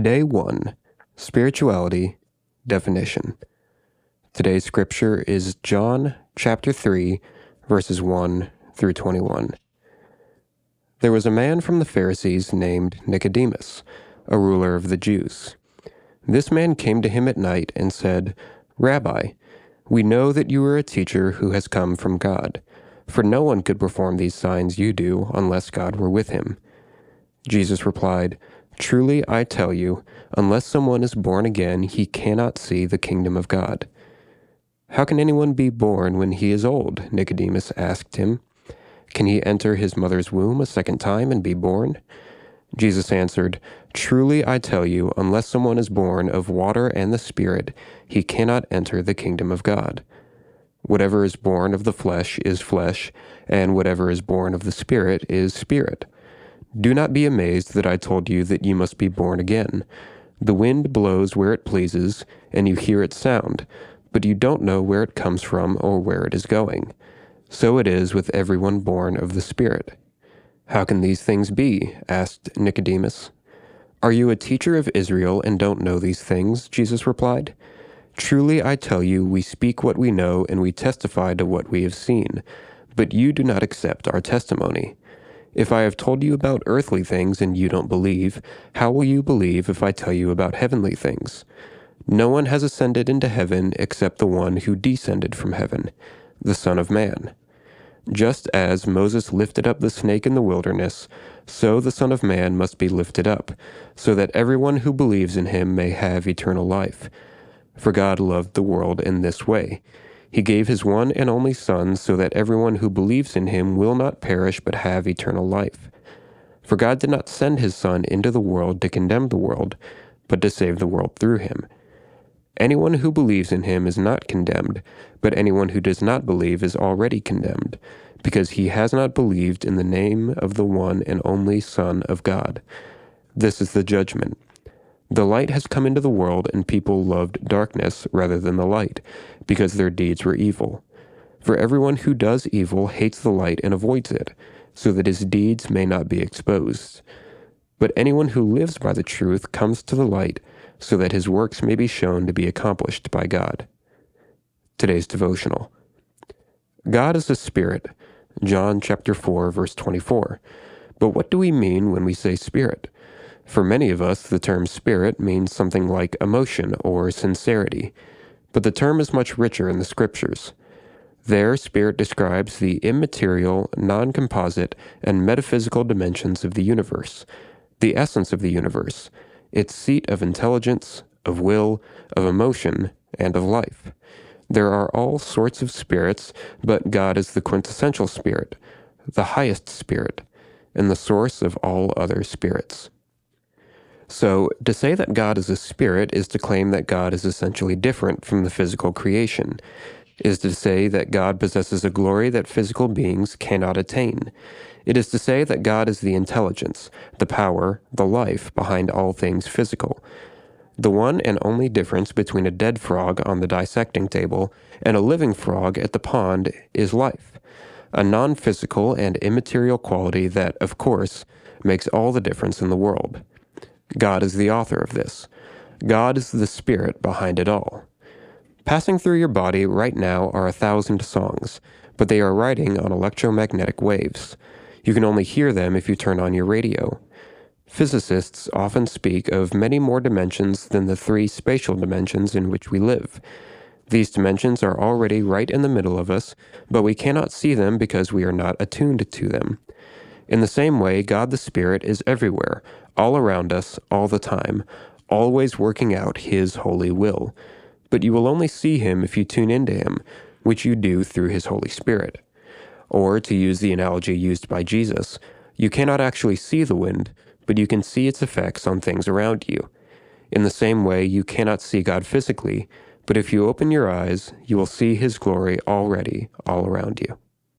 Day 1, Spirituality Definition. Today's scripture is John chapter 3, verses 1 through 21. There was a man from the Pharisees named Nicodemus, a ruler of the Jews. This man came to him at night and said, "Rabbi, we know that you are a teacher who has come from God, for no one could perform these signs you do unless God were with him." Jesus replied, "Truly I tell you, unless someone is born again, he cannot see the kingdom of God." "How can anyone be born when he is old?" Nicodemus asked him. "Can he enter his mother's womb a second time and be born?" Jesus answered, "Truly I tell you, unless someone is born of water and the Spirit, he cannot enter the kingdom of God. Whatever is born of the flesh is flesh, and whatever is born of the Spirit is spirit. Do not be amazed that I told you that you must be born again. The wind blows where it pleases, and you hear its sound, but you don't know where it comes from or where it is going. So it is with everyone born of the Spirit." "How can these things be?" asked Nicodemus. "Are you a teacher of Israel and don't know these things?" Jesus replied. "Truly I tell you, we speak what we know and we testify to what we have seen, but you do not accept our testimony. If I have told you about earthly things and you don't believe, how will you believe if I tell you about heavenly things? No one has ascended into heaven except the one who descended from heaven, the Son of Man. Just as Moses lifted up the snake in the wilderness, so the Son of Man must be lifted up, so that everyone who believes in him may have eternal life. For God loved the world in this way. He gave his one and only Son so that everyone who believes in him will not perish but have eternal life. For God did not send his Son into the world to condemn the world, but to save the world through him. Anyone who believes in him is not condemned, but anyone who does not believe is already condemned, because he has not believed in the name of the one and only Son of God. This is the judgment. The light has come into the world, and people loved darkness rather than the light, because their deeds were evil. For everyone who does evil hates the light and avoids it, so that his deeds may not be exposed. But anyone who lives by the truth comes to the light, so that his works may be shown to be accomplished by God." Today's devotional. God is a spirit, John chapter 4, verse 24. But what do we mean when we say spirit? For many of us, the term spirit means something like emotion or sincerity, but the term is much richer in the scriptures. There, spirit describes the immaterial, non-composite, and metaphysical dimensions of the universe, the essence of the universe, its seat of intelligence, of will, of emotion, and of life. There are all sorts of spirits, but God is the quintessential spirit, the highest spirit, and the source of all other spirits. So, to say that God is a spirit is to claim that God is essentially different from the physical creation, is to say that God possesses a glory that physical beings cannot attain. It is to say that God is the intelligence, the power, the life behind all things physical. The one and only difference between a dead frog on the dissecting table and a living frog at the pond is life, a non-physical and immaterial quality that, of course, makes all the difference in the world. God is the author of this. God is the spirit behind it all. Passing through your body right now are 1,000 songs, but they are riding on electromagnetic waves. You can only hear them if you turn on your radio. Physicists often speak of many more dimensions than the 3 spatial dimensions in which we live. These dimensions are already right in the middle of us, but we cannot see them because we are not attuned to them. In the same way, God the Spirit is everywhere, all around us, all the time, always working out his holy will. But you will only see him if you tune into him, which you do through his Holy Spirit. Or, to use the analogy used by Jesus, you cannot actually see the wind, but you can see its effects on things around you. In the same way, you cannot see God physically, but if you open your eyes, you will see his glory already all around you.